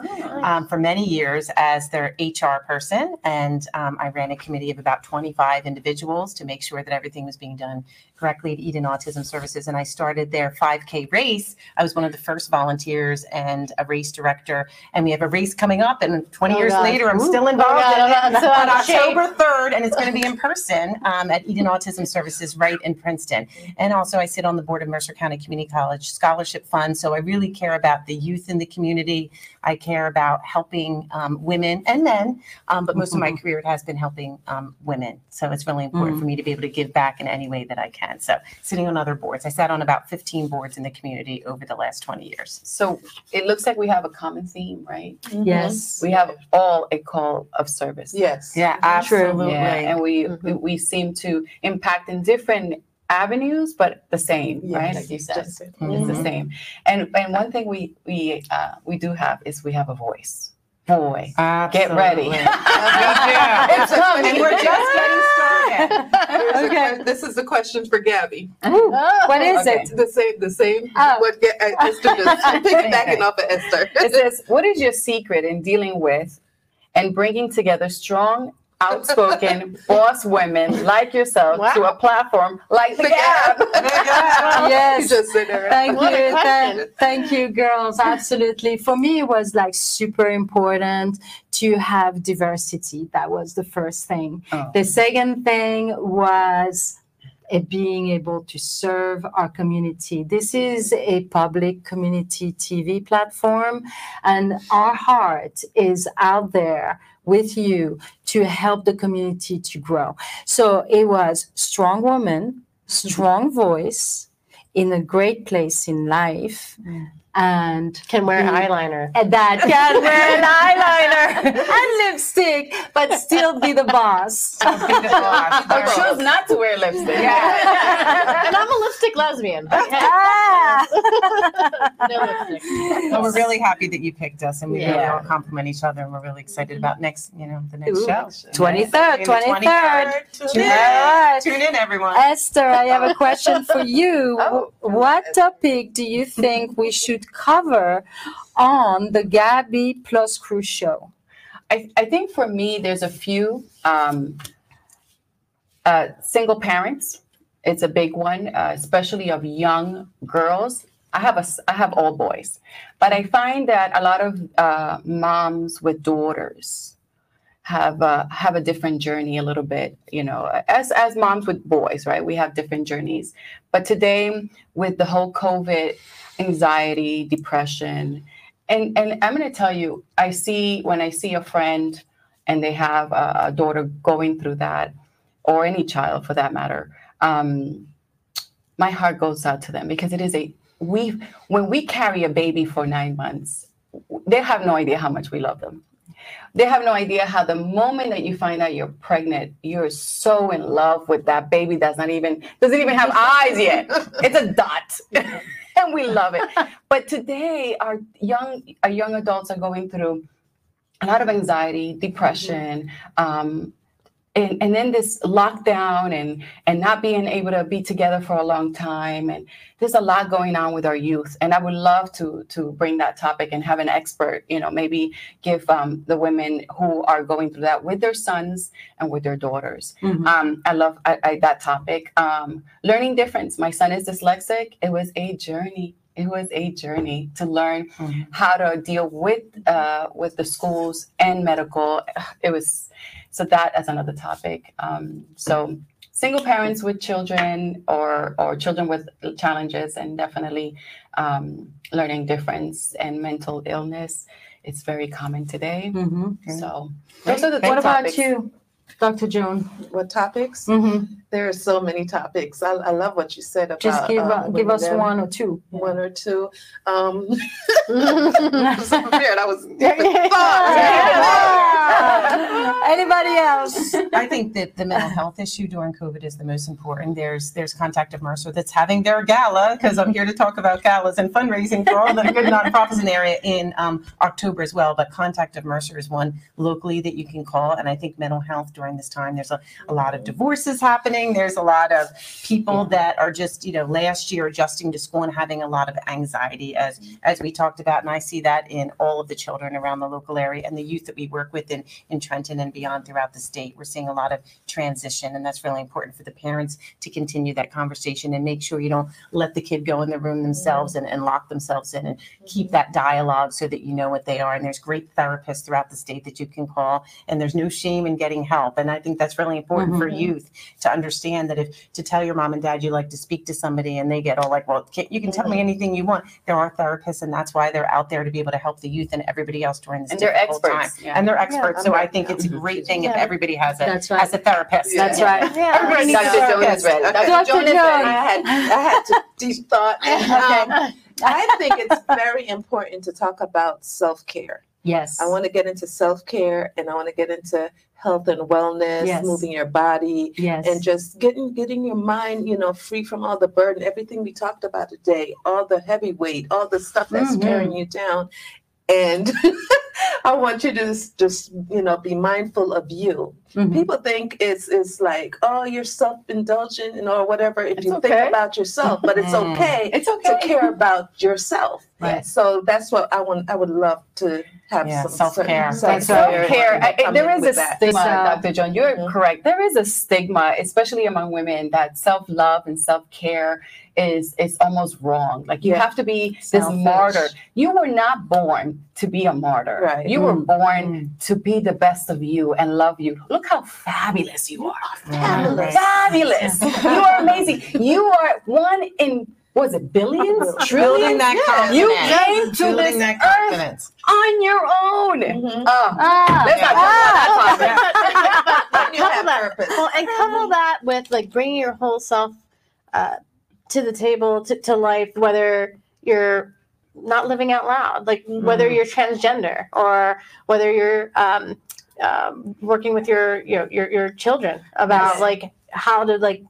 for many years as their HR person, and I ran a committee of about 25 individuals to make sure that everything was being done correctly at Eden Autism Services, and I started their 5K race. I was one of the first volunteers and a race director, and we have a race coming up, and 20 years later, I'm still involved in it on October 3rd, and it's going to be in person at Eden Autism Services right in Princeton. And also, I sit on the board of Mercer County Community College Scholarship Fund, so I really care about the youth in the community. I care about helping women and men, but most of my career it has been helping women. So it's really important for me to be able to give back in any way that I can. So sitting on other boards, I sat on about 15 boards in the community over the last 20 years. So it looks like we have a common theme, right? Yes. We have all a call of service. Yes. Yeah, absolutely. Yeah. And we seem to impact in different avenues, but the same, yes, right? Like you said, it's the same. And one thing we do have is we have a voice. Boy, absolutely. Get ready. It's coming. We're just getting started. Okay. This is a question for Gabby. Ooh, what is okay. it? The same. Oh. What Esther just piggybacking off of Esther. It says, what is your secret in dealing with and bringing together strong, outspoken boss women like yourself to a platform like the Gap? Yes. Thank you, girls. Absolutely. For me, it was like super important to have diversity. That was the first thing. Oh. The second thing was being able to serve our community. This is a public community TV platform, and our heart is out there with you to help the community to grow. So it was strong woman, strong voice, in a great place in life, and can wear eyeliner. And lipstick, but still be the boss. I chose not to wear lipstick. Yeah. And I'm a lipstick lesbian. No lipstick. Well, we're really happy that you picked us, and we really all compliment each other, and we're really excited about the next show. 23rd. Tune in, everyone. Esther, I have a question for you. What topic do you think we should cover on the Gabby Plus Crew show? I think for me, there's a few. Single parents, it's a big one, especially of young girls. I have all boys, but I find that a lot of moms with daughters have a different journey a little bit, as moms with boys, right? We have different journeys. But today, with the whole COVID, anxiety, depression, and I'm going to tell you, when I see a friend and they have a daughter going through that, or any child for that matter, my heart goes out to them, because it is when we carry a baby for 9 months, they have no idea how much we love them. They have no idea how the moment that you find out you're pregnant, you're so in love with that baby that's doesn't even have eyes yet. It's a dot. And we love it. But today, our young adults are going through a lot of anxiety, depression, and then this lockdown and not being able to be together for a long time. And there's a lot going on with our youth. And I would love to bring that topic and have an expert, maybe give the women who are going through that with their sons and with their daughters. Mm-hmm. I love that topic. Learning difference. My son is dyslexic. It was a journey. It was a journey to learn how to deal with the schools and medical. So that is another topic. So single parents with children or children with challenges, and definitely learning difference and mental illness. It's very common today. Mm-hmm. So those are the What topics. About you, Dr. Joan? What topics? Mm-hmm. There are so many topics. I love what you said about. Just give us one or two. One or two. I'm so prepared. I was. Anybody else? I think that the mental health issue during COVID is the most important. There's Contact of Mercer that's having their gala, because I'm here to talk about galas and fundraising for all the good nonprofits in the area in October as well. But Contact of Mercer is one locally that you can call. And I think mental health during this time, there's a lot of divorces happening. There's a lot of people that are just, last year adjusting to school and having a lot of anxiety, as we talked about. And I see that in all of the children around the local area and the youth that we work with in Trenton and beyond throughout the state. We're seeing a lot of transition, and that's really important for the parents to continue that conversation and make sure you don't let the kid go in the room themselves and lock themselves in, and keep that dialogue so that you know what they are. And there's great therapists throughout the state that you can call, and there's no shame in getting help. And I think that's really important for youth to understand that if to tell your mom and dad you like to speak to somebody and they get all like, well, you can tell me anything you want. There are therapists, and that's why they're out there to be able to help the youth and everybody else during this difficult time. Yeah. And they're experts. Yeah, so I think it's a great thing if everybody has a therapist. Yeah. That's right. Yeah. Everybody needs a therapist. Dr. Jones. I had to deep thought. I think it's very important to talk about self-care. Yes. I want to get into self-care, and I want to get into health and wellness, yes. moving your body, yes. and just getting your mind, you know, free from all the burden, everything we talked about today, all the heavy weight, all the stuff that's mm-hmm. tearing you down. And I want you to just, you know, be mindful of you. Mm-hmm. People think it's like, oh, you're self-indulgent and or whatever if it's you okay. think about yourself, but it's okay to care about yourself. Right. So that's what I would love to have some self-care. Self-care. There is a stigma, Dr. John. You're mm-hmm. correct. There is a stigma, especially among women, that self-love and self-care is almost wrong. Like you have to be selfish. This martyr. You were not born to be a martyr. Right. You were born to be the best of you and love you. Look how fabulous you are. Fabulous. You are amazing. You are one in was it billions? Trillion? Yes. You came to this earth on your own. Mm-hmm. Let's not talk about that. And couple that with like bringing your whole self to the table, to life, whether you're not living out loud, like whether you're transgender or whether you're working with your children about like how to like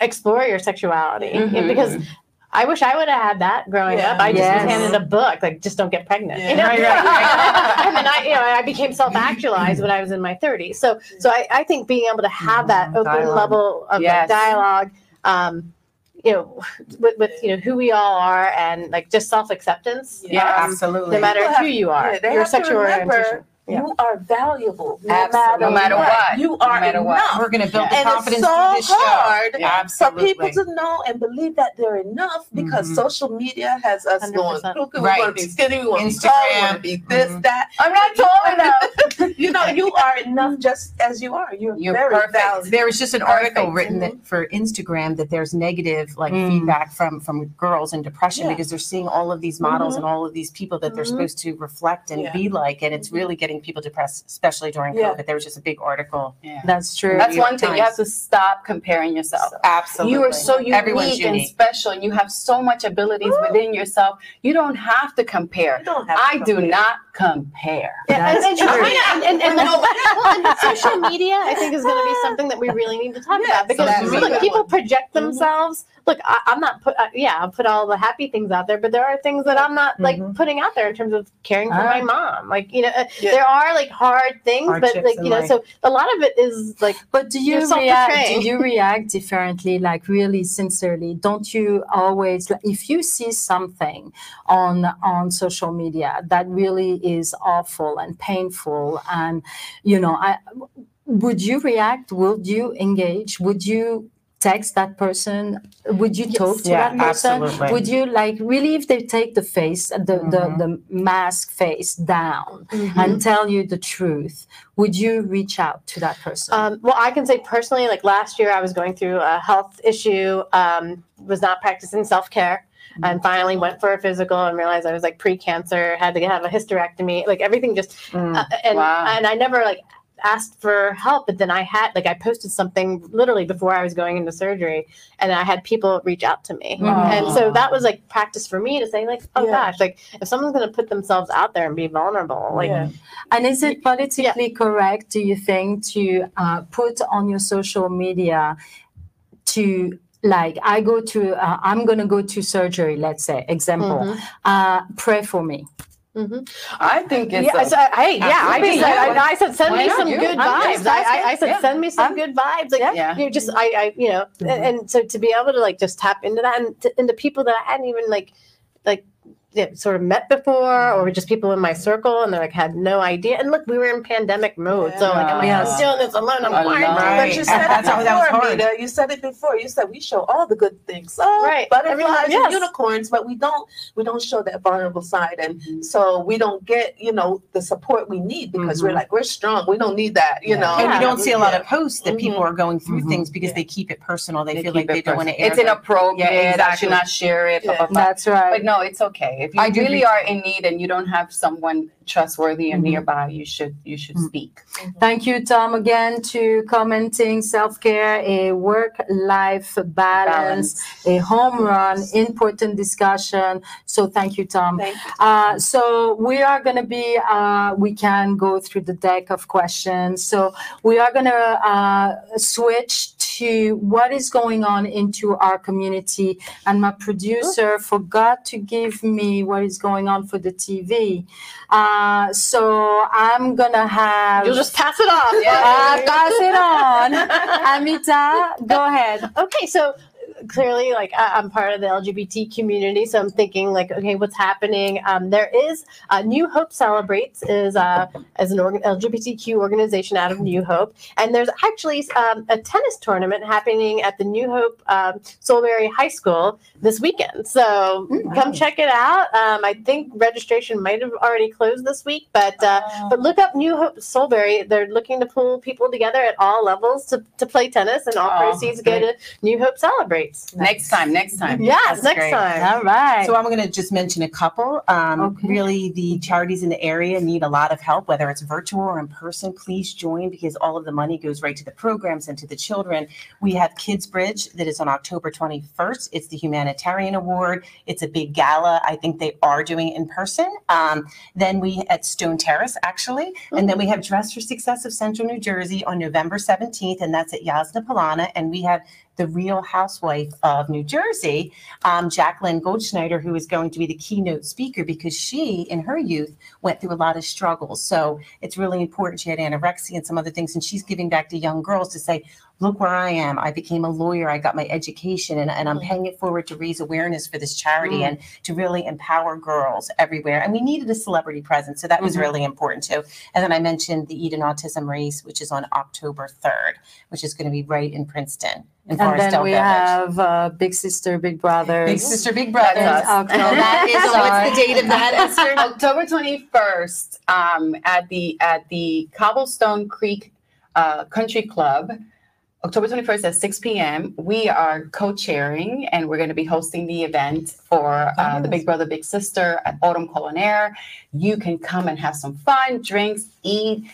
explore your sexuality, because I wish I would have had that growing up. I just was handed a book, like, just don't get pregnant. Yeah. You know? Right. And then I became self-actualized when I was in my 30s. So I think being able to have that open dialogue. Level of like, dialogue, you know, with you know who we all are and like just self-acceptance. Yeah, absolutely. No matter who you are, your sexual orientation. Yeah. You are valuable. No matter what. You are enough. We're going to build the confidence through this show. And it's so hard for people to know and believe that they're enough because social media has us 100%. Going, okay, we want to be skinny, we want to be tall, we want to be this, that. I'm not tall enough. You know, you are enough just as you are. You're very perfect. Valuable. There was just an article written that for Instagram that there's negative like feedback from girls in depression because they're seeing all of these models and all of these people that they're supposed to reflect and be like, and it's really getting people depressed, especially during COVID. There was just a big article. Yeah. That's true. That's one thing. You have to stop comparing yourself. Absolutely. You are so unique and special. You have so much abilities within yourself. You don't have to compare. I do not compare. Yeah, that's true. And social media, I think, is going to be something that we really need to talk about because look, people project themselves. Look, I'll put all the happy things out there, but there are things that I'm not like putting out there in terms of caring for my mom. Like, you know, there are like hard things, but like, you know, so a lot of it is like, but do you react differently? Like really sincerely, don't you always, like, if you see something on social media that really is awful and painful and, you know, would you react? Would you engage? Would you text that person? Would you talk to that person? Absolutely. Would you like really, if they take the face, the mask face down and tell you the truth, would you reach out to that person? Well, I can say personally, like last year I was going through a health issue, was not practicing self-care. And finally went for a physical and realized I was like pre-cancer, had to have a hysterectomy, like everything just, and I never like asked for help, but then I had, like I posted something literally before I was going into surgery and I had people reach out to me. And so that was like practice for me to say like, oh gosh, like if someone's going to put themselves out there and be vulnerable, like. Yeah. And is it politically correct, do you think, to put on your social media to like I go to, I'm going to go to surgery, let's say, example, pray for me. I think it's I said send me some good vibes. I said send me some good vibes. Like you just I you know, and so to be able to like just tap into that and into people that I hadn't even like sort of met before, or just people in my circle, and they like had no idea. And look, we were in pandemic mode, so like I'm still in this alone. I'm quarantined. But you said it before, Amita. You said it before. You said we show all the good things, butterflies and unicorns, but we don't show that vulnerable side, and so we don't get you know the support we need because we're like we're strong. We don't need that, you know. And we don't see a lot of posts that people are going through things because they keep it personal. They feel like they don't want to air it. It's inappropriate. I should not share it. That's right. But no, it's okay. If you really are in need and you don't have someone trustworthy and nearby, you should speak. Thank you, Tom, again, to commenting self-care, a work-life balance, a home run, important discussion. So thank you, Tom. Thank you, Tom. So we are going to be, we can go through the deck of questions. So we are going to switch to what is going on into our community. And my producer forgot to give me what is going on for the TV. So I'm going to have... You'll just pass it off. Yeah. Pass it on. Amita, go ahead. Okay, so clearly, like, I'm part of the LGBT community, so I'm thinking, like, okay, what's happening? There is New Hope Celebrates is an LGBTQ organization out of New Hope, and there's actually a tennis tournament happening at the New Hope Solebury High School this weekend. So come check it out. I think registration might have already closed this week, but look up New Hope Solebury. They're looking to pull people together at all levels to play tennis, and all proceeds go to New Hope Celebrate. Next time. Yes, next time. All right. So I'm going to just mention a couple. Really, the charities in the area need a lot of help, whether it's virtual or in person. Please join, because all of the money goes right to the programs and to the children. We have Kids Bridge that is on October 21st. It's the Humanitarian Award. It's a big gala. I think they are doing it in person. Then we at Stone Terrace, actually. And then we have Dress for Success of Central New Jersey on November 17th, and that's at Yasna Palana. And we have the Real Housewife of New Jersey, Jacqueline Goldschneider, who is going to be the keynote speaker, because she, in her youth, went through a lot of struggles. So it's really important. She had anorexia and some other things, and she's giving back to young girls to say, look where I am. I became a lawyer. I got my education, and I'm paying it forward to raise awareness for this charity and to really empower girls everywhere. And we needed a celebrity presence, so that was really important too. And then I mentioned the Eden Autism Race, which is on October 3rd, which is going to be right in Princeton. And then we have Big Sister, Big Brother. Big Sister, Big Brother. What's the date of that, Esther? October 21st at the Cobblestone Creek Country Club. October 21st at 6 p.m. We are co-chairing, and we're going to be hosting the event for the Big Brother, Big Sister at Autumn Culinaire. You can come and have some fun, drinks, eat,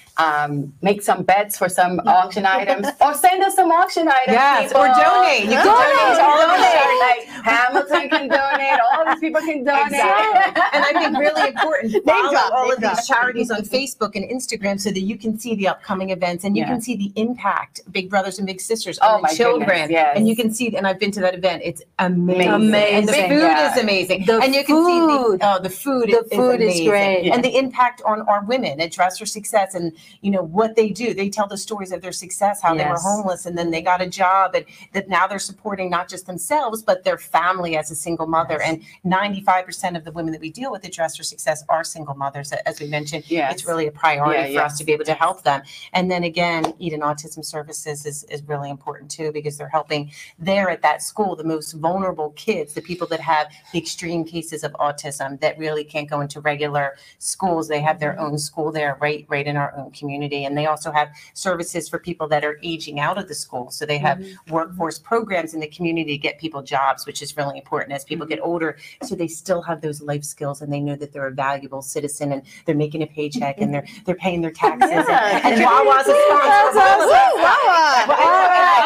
make some bets for some auction items, or send us some auction items. Yes, people. Or donate. You can donate. Like Hamilton can donate. All these people can donate. Exactly. And I think really important, follow all of these charities on Facebook and Instagram so that you can see the upcoming events, and you can see the impact Big Brothers and Big Sisters on the children. Goodness, yes. And you can see, and I've been to that event. It's amazing. And the food is amazing. The food is great. Yeah. And the impact on our women at Dress for Success, and you know what they do. They tell the stories of their success, how they were homeless and then they got a job, and that now they're supporting not just themselves but their family as a single mother. And 95% of the women that we deal with at Dress for Success are single mothers, as we mentioned. It's really a priority for us to be able to help them. And then again, Eden Autism Services is really important too, because they're helping there at that school the most vulnerable kids, the people that have the extreme cases of autism that really can't go into regular schools. They have their own school there right in our own community, and they also have services for people that are aging out of the school, so they have workforce programs in the community to get people jobs, which is really important as people get older, so they still have those life skills and they know that they're a valuable citizen and they're making a paycheck and they're paying their taxes. And Wawa's a sponsor.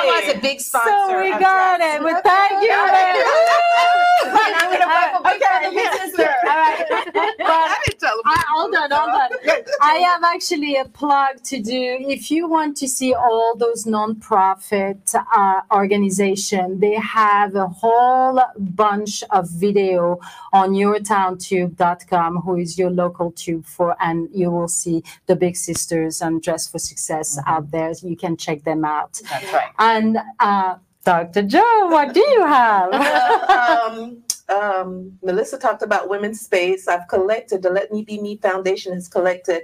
Wawa's a big sponsor. So we got it. Well, thank you. I'm going to work for Big Sister. All right. Hold on. I have actually a plug to do. If you want to see all those nonprofit organizations, they have a whole bunch of video on yourtowntube.com, who is your local tube for, and you will see the Big Sisters and Dress for Success out there. You can check them out. That's right. And Dr. Joe, what do you have? Melissa talked about Women's Space. I've collected, the Let Me Be Me Foundation has collected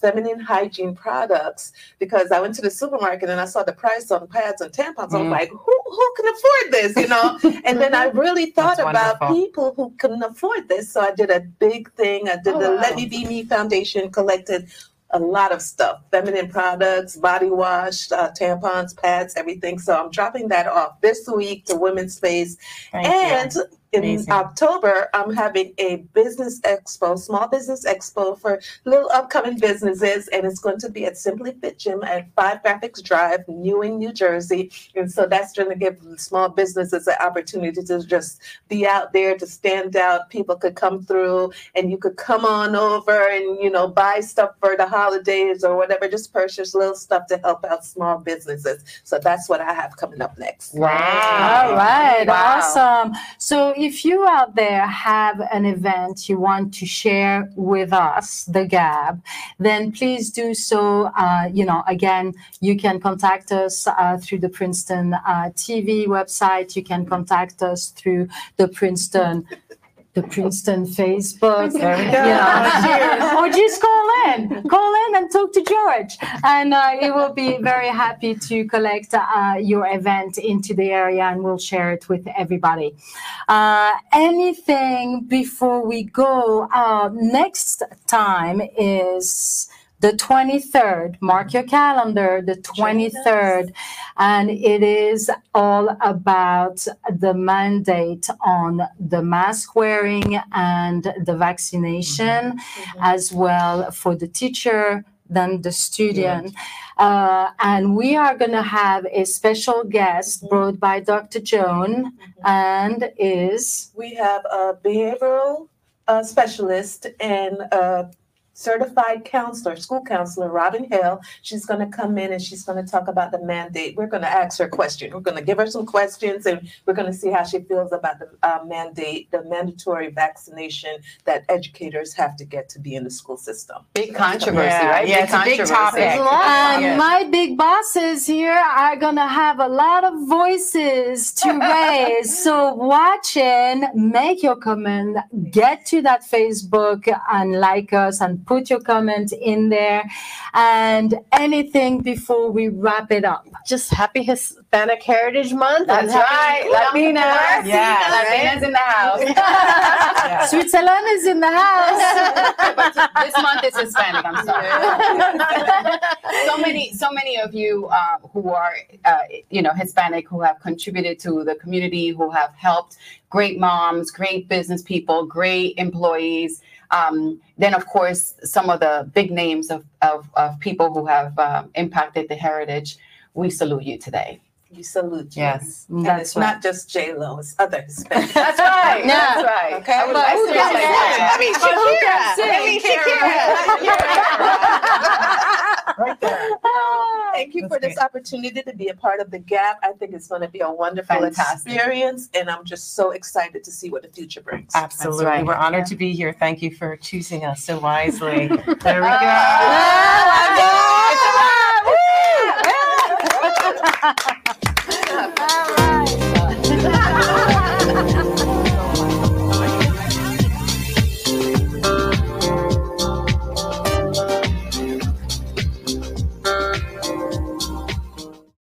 feminine hygiene products, because I went to the supermarket and I saw the price on pads and tampons. I was like, who can afford this, you know? And then I really thought about people who couldn't afford this. So I did a big thing. I did Let Me Be Me Foundation, collected a lot of stuff, feminine products, body wash, tampons, pads, everything. So I'm dropping that off this week to Women's Space. Thank you. in Amazing. October, I'm having a business expo, small business expo for little upcoming businesses, and it's going to be at Simply Fit Gym at 5 Graphics Drive, Newing, New Jersey. And so that's going to give small businesses an opportunity to just be out there, to stand out. People could come through, and you could come on over and, you know, buy stuff for the holidays or whatever, just purchase little stuff to help out small businesses. So that's what I have coming up next. Wow. All right. Wow. Awesome. So if you out there have an event you want to share with us, The Gap, then please do so. You know, again, you can contact us through the Princeton TV website. You can contact us through the Princeton Facebook, or just call in and talk to George, and he will be very happy to collect your event into the area, and we'll share it with everybody. Anything before we go? Next time is the 23rd, mark your calendar, the 23rd, and it is all about the mandate on the mask wearing and the vaccination, as well for the teacher, than the student. And we are going to have a special guest brought by Dr. Joan, and we have a behavioral specialist and certified counselor, school counselor, Robin Hill. She's going to come in and she's going to talk about the mandate. We're going to ask her questions. We're going to give her some questions, and we're going to see how she feels about the mandate, the mandatory vaccination that educators have to get to be in the school system. Big controversy, right? Yeah, it's a big topic. And my big bosses here are going to have a lot of voices to raise. So watch in, make your comment, get to that Facebook and like us, and put your comment in there. And anything before we wrap it up? Just happy Hispanic Heritage Month. That's right. Latinas. Yeah, Latinas in the house. Yeah. Switzerland is in the house. But this month is Hispanic, I'm sorry. So many of you who are, you know, Hispanic, who have contributed to the community, who have helped, great moms, great business people, great employees. Then, of course, some of the big names of people who have impacted the heritage. We salute you today. We salute you. Yes. And that's not just J-Lo, it's other Hispanics. That's right. No. That's right. Okay. I mean, Shakira. Right there. Thank you for this opportunity to be a part of The Gap. I think it's going to be a wonderful experience, and I'm just so excited to see what the future brings. Absolutely. Right. We're honored to be here. Thank you for choosing us so wisely. There we go.